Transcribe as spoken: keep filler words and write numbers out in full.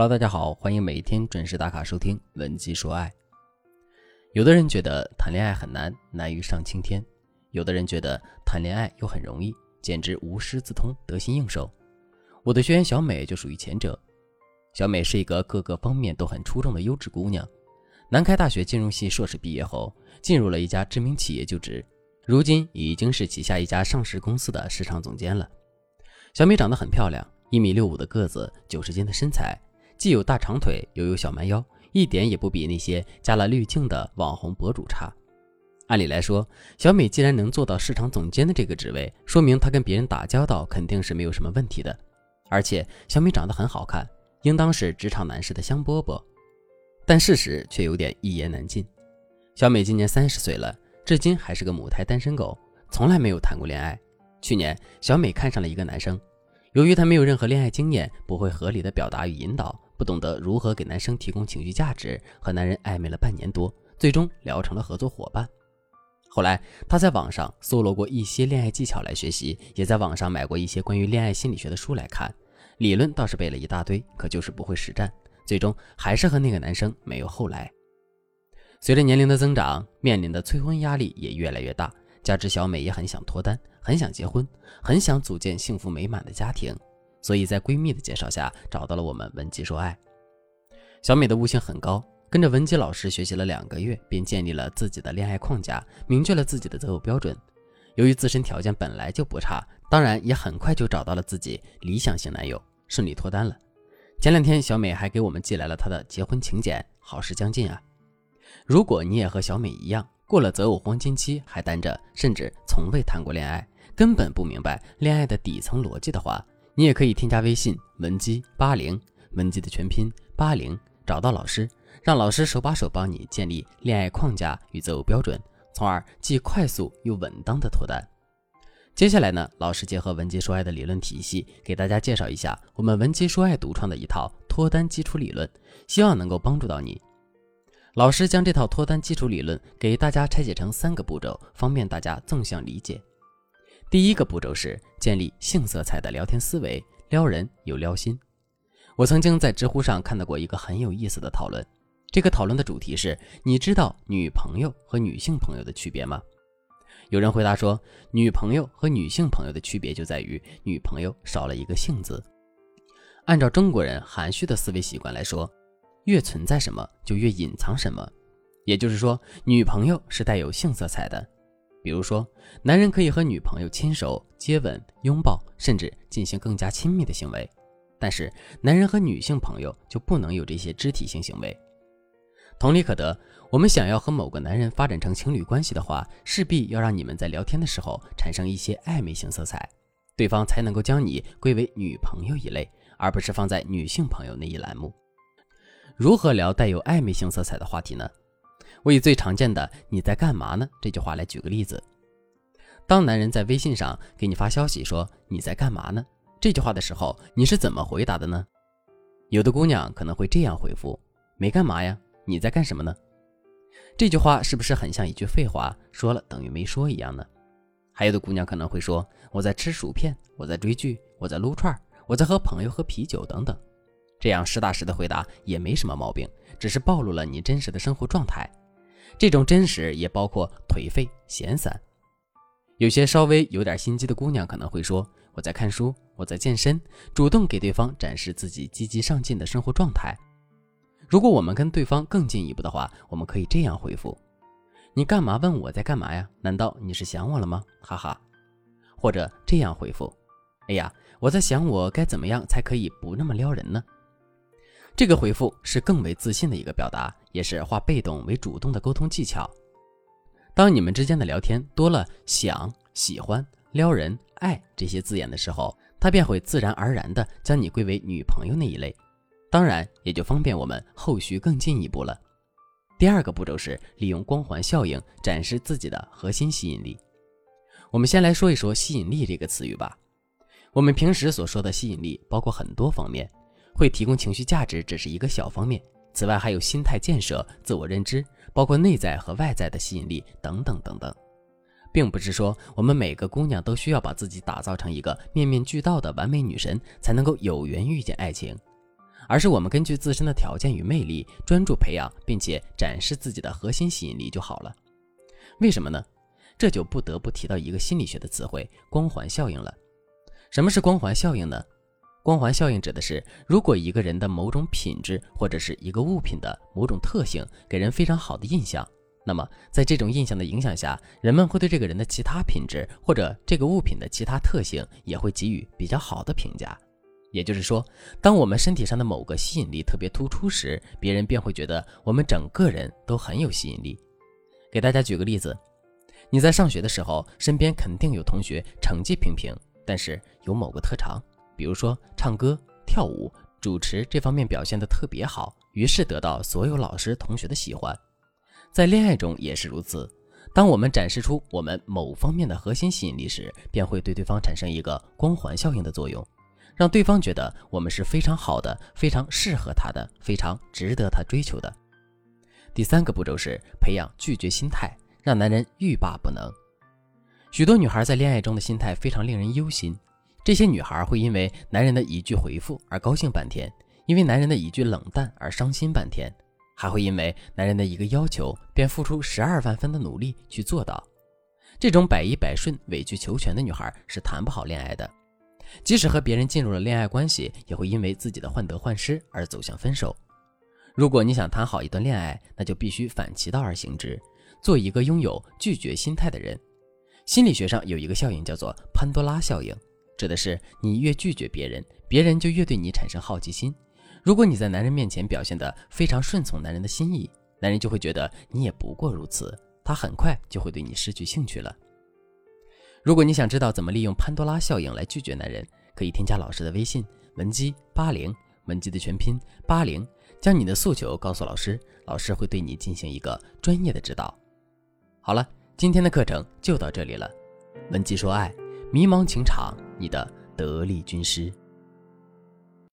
Hello， 大家好，欢迎每天准时打卡收听文姬说爱。有的人觉得谈恋爱很难，难于上青天；有的人觉得谈恋爱又很容易，简直无师自通，得心应手。我的学员小美就属于前者。小美是一个各个方面都很出众的优质姑娘。南开大学金融系硕士毕业后，进入了一家知名企业就职，如今已经是旗下一家上市公司的市场总监了。小美长得很漂亮，一米六五的个子，九十斤的身材，既有大长腿又有小蛮腰，一点也不比那些加了滤镜的网红博主差。按理来说，小美既然能做到市场总监的这个职位，说明她跟别人打交道肯定是没有什么问题的。而且小美长得很好看，应当是职场男士的香饽饽。但事实却有点一言难尽。小美今年三十岁了，至今还是个母胎单身狗，从来没有谈过恋爱。去年小美看上了一个男生，由于她没有任何恋爱经验，不会合理的表达与引导，不懂得如何给男生提供情绪价值，和男人暧昧了半年多，最终聊成了合作伙伴。后来他在网上搜罗过一些恋爱技巧来学习，也在网上买过一些关于恋爱心理学的书来看，理论倒是背了一大堆，可就是不会实战，最终还是和那个男生没有后来。随着年龄的增长，面临的催婚压力也越来越大，加之小美也很想脱单，很想结婚，很想组建幸福美满的家庭，所以在闺蜜的介绍下找到了我们文姬说爱。小美的悟性很高，跟着文姬老师学习了两个月，便建立了自己的恋爱框架，明确了自己的择偶标准。由于自身条件本来就不差，当然也很快就找到了自己理想型男友，顺利脱单了。前两天小美还给我们寄来了她的结婚请柬，好事将近啊！如果你也和小美一样，过了择偶黄金期还单着，甚至从未谈过恋爱，根本不明白恋爱的底层逻辑的话，你也可以添加微信文姬八零，文姬的全拼八零，找到老师，让老师手把手帮你建立恋爱框架与择偶标准，从而既快速又稳当的脱单。接下来呢，老师结合文姬说爱的理论体系，给大家介绍一下我们文姬说爱独创的一套脱单基础理论，希望能够帮助到你。老师将这套脱单基础理论给大家拆解成三个步骤，方便大家纵向理解。第一个步骤是建立性色彩的聊天思维，撩人又撩心。我曾经在知乎上看到过一个很有意思的讨论，这个讨论的主题是：你知道女朋友和女性朋友的区别吗？有人回答说，女朋友和女性朋友的区别就在于女朋友少了一个性字。按照中国人含蓄的思维习惯来说，越存在什么就越隐藏什么，也就是说，女朋友是带有性色彩的。比如说，男人可以和女朋友牵手、接吻、拥抱，甚至进行更加亲密的行为，但是男人和女性朋友就不能有这些肢体性行为。同理可得，我们想要和某个男人发展成情侣关系的话，势必要让你们在聊天的时候产生一些暧昧性色彩，对方才能够将你归为女朋友一类，而不是放在女性朋友那一栏目。如何聊带有暧昧性色彩的话题呢？我以最常见的你在干嘛呢这句话来举个例子。当男人在微信上给你发消息说你在干嘛呢这句话的时候，你是怎么回答的呢？有的姑娘可能会这样回复：没干嘛呀，你在干什么呢？这句话是不是很像一句废话，说了等于没说一样呢？还有的姑娘可能会说，我在吃薯片，我在追剧，我在撸串，我在和朋友喝啤酒等等。这样实打实的回答也没什么毛病，只是暴露了你真实的生活状态。这种真实也包括颓废、闲散。有些稍微有点心机的姑娘可能会说，我在看书，我在健身，主动给对方展示自己积极上进的生活状态。如果我们跟对方更进一步的话，我们可以这样回复：你干嘛问我在干嘛呀？难道你是想我了吗？哈哈。或者这样回复：哎呀，我在想我该怎么样才可以不那么撩人呢？这个回复是更为自信的一个表达，也是化被动为主动的沟通技巧。当你们之间的聊天多了想、喜欢、撩人、爱这些字眼的时候，它便会自然而然地将你归为女朋友那一类，当然也就方便我们后续更进一步了。第二个步骤是利用光环效应展示自己的核心吸引力。我们先来说一说吸引力这个词语吧。我们平时所说的吸引力包括很多方面，会提供情绪价值只是一个小方面，此外还有心态建设、自我认知，包括内在和外在的吸引力等等等等。并不是说我们每个姑娘都需要把自己打造成一个面面俱到的完美女神才能够有缘遇见爱情，而是我们根据自身的条件与魅力，专注培养并且展示自己的核心吸引力就好了。为什么呢？这就不得不提到一个心理学的词汇——光环效应了。什么是光环效应呢？光环效应指的是，如果一个人的某种品质或者是一个物品的某种特性给人非常好的印象，那么在这种印象的影响下，人们会对这个人的其他品质或者这个物品的其他特性也会给予比较好的评价。也就是说，当我们身体上的某个吸引力特别突出时，别人便会觉得我们整个人都很有吸引力。给大家举个例子，你在上学的时候，身边肯定有同学成绩平平，但是有某个特长，比如说唱歌、跳舞、主持这方面表现得特别好，于是得到所有老师同学的喜欢。在恋爱中也是如此，当我们展示出我们某方面的核心吸引力时，便会对对方产生一个光环效应的作用，让对方觉得我们是非常好的、非常适合他的、非常值得他追求的。第三个步骤是培养拒绝心态，让男人欲罢不能。许多女孩在恋爱中的心态非常令人忧心，这些女孩会因为男人的一句回复而高兴半天，因为男人的一句冷淡而伤心半天，还会因为男人的一个要求便付出十二万分的努力去做到。这种百依百顺、委曲求全的女孩是谈不好恋爱的，即使和别人进入了恋爱关系，也会因为自己的患得患失而走向分手。如果你想谈好一段恋爱，那就必须反其道而行之，做一个拥有拒绝心态的人。心理学上有一个效应叫做潘多拉效应，指的是你越拒绝别人，别人就越对你产生好奇心。如果你在男人面前表现得非常顺从男人的心意，男人就会觉得你也不过如此，他很快就会对你失去兴趣了。如果你想知道怎么利用潘多拉效应来拒绝男人，可以添加老师的微信文姬八零，文姬的全拼八零，将你的诉求告诉老师，老师会对你进行一个专业的指导。好了，今天的课程就到这里了。文姬说爱，迷茫情场，你的得力军师。